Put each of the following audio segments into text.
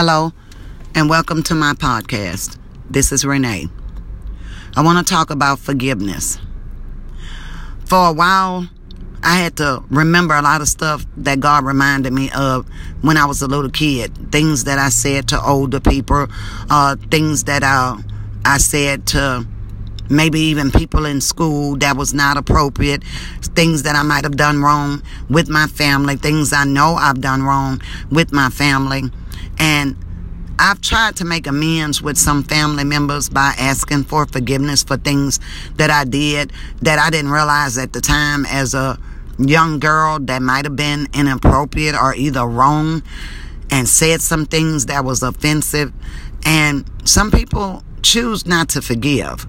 Hello, and welcome to my podcast. This is Renee. I want to talk about forgiveness. For a while, I had to remember a lot of stuff that God reminded me of when I was a little kid. Things that I said to older people, things that I said to maybe even people in school that was not appropriate, things that I might have done wrong with my family, things I know I've done wrong with my family. And I've tried to make amends with some family members by asking for forgiveness for things that I did that I didn't realize at the time as a young girl that might have been inappropriate or either wrong, and said some things that was offensive. And some people choose not to forgive.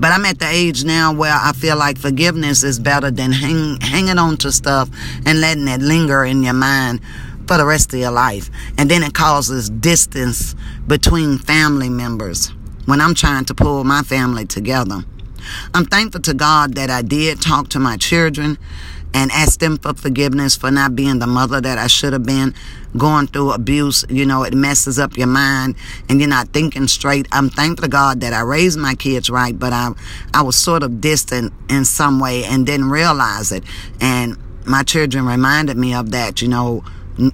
But I'm at the age now where I feel like forgiveness is better than hanging on to stuff and letting it linger in your mind for the rest of your life. And then it causes distance between family members when I'm trying to pull my family together. I'm thankful to God that I did talk to my children and ask them for forgiveness for not being the mother that I should have been. Going through abuse, it messes up your mind and you're not thinking straight. I'm thankful to God that I raised my kids right, but I was sort of distant in some way and didn't realize it. And my children reminded me of that,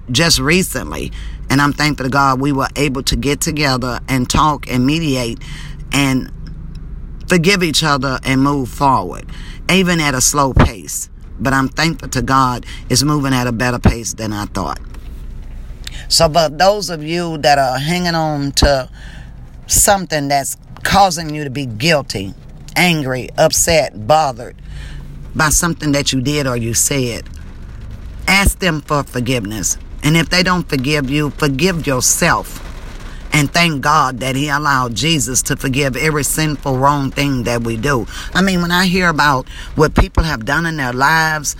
just recently. And I'm thankful to God we were able to get together and talk and mediate and forgive each other and move forward, even at a slow pace. But I'm thankful to God it's moving at a better pace than I thought. So for those of you that are hanging on to something that's causing you to be guilty, angry, upset, bothered by something that you did or you said, ask them for forgiveness. And if they don't forgive you, forgive yourself. And thank God that he allowed Jesus to forgive every sinful wrong thing that we do. I mean, when I hear about what people have done in their lives,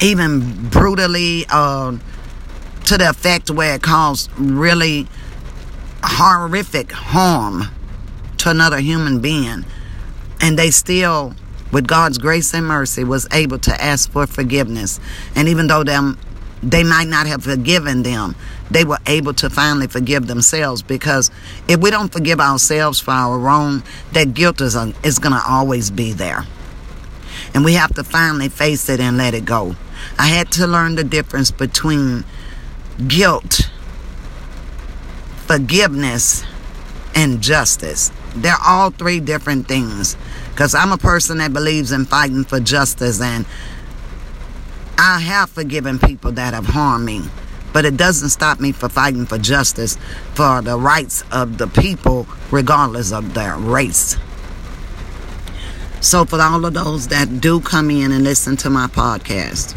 even brutally, to the effect where it caused really horrific harm to another human being, and they still, with God's grace and mercy, was able to ask for forgiveness. And even though they might not have forgiven them, they were able to finally forgive themselves, because if we don't forgive ourselves for our wrong, that guilt is going to always be there. And we have to finally face it and let it go. I had to learn the difference between guilt, forgiveness, and justice. They're all three different things, because I'm a person that believes in fighting for justice, and I have forgiven people that have harmed me, but it doesn't stop me from fighting for justice for the rights of the people, regardless of their race. So for all of those that do come in and listen to my podcast,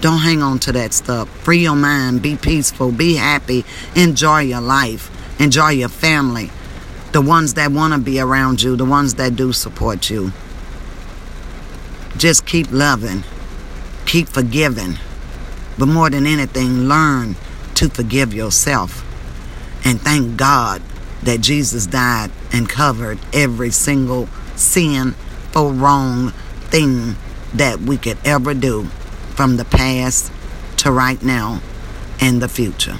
don't hang on to that stuff. Free your mind. Be peaceful. Be happy. Enjoy your life. Enjoy your family. The ones that want to be around you. The ones that do support you. Just keep loving. Keep forgiving. But more than anything, learn to forgive yourself. And thank God that Jesus died and covered every single sinful wrong thing that we could ever do, from the past to right now and the future.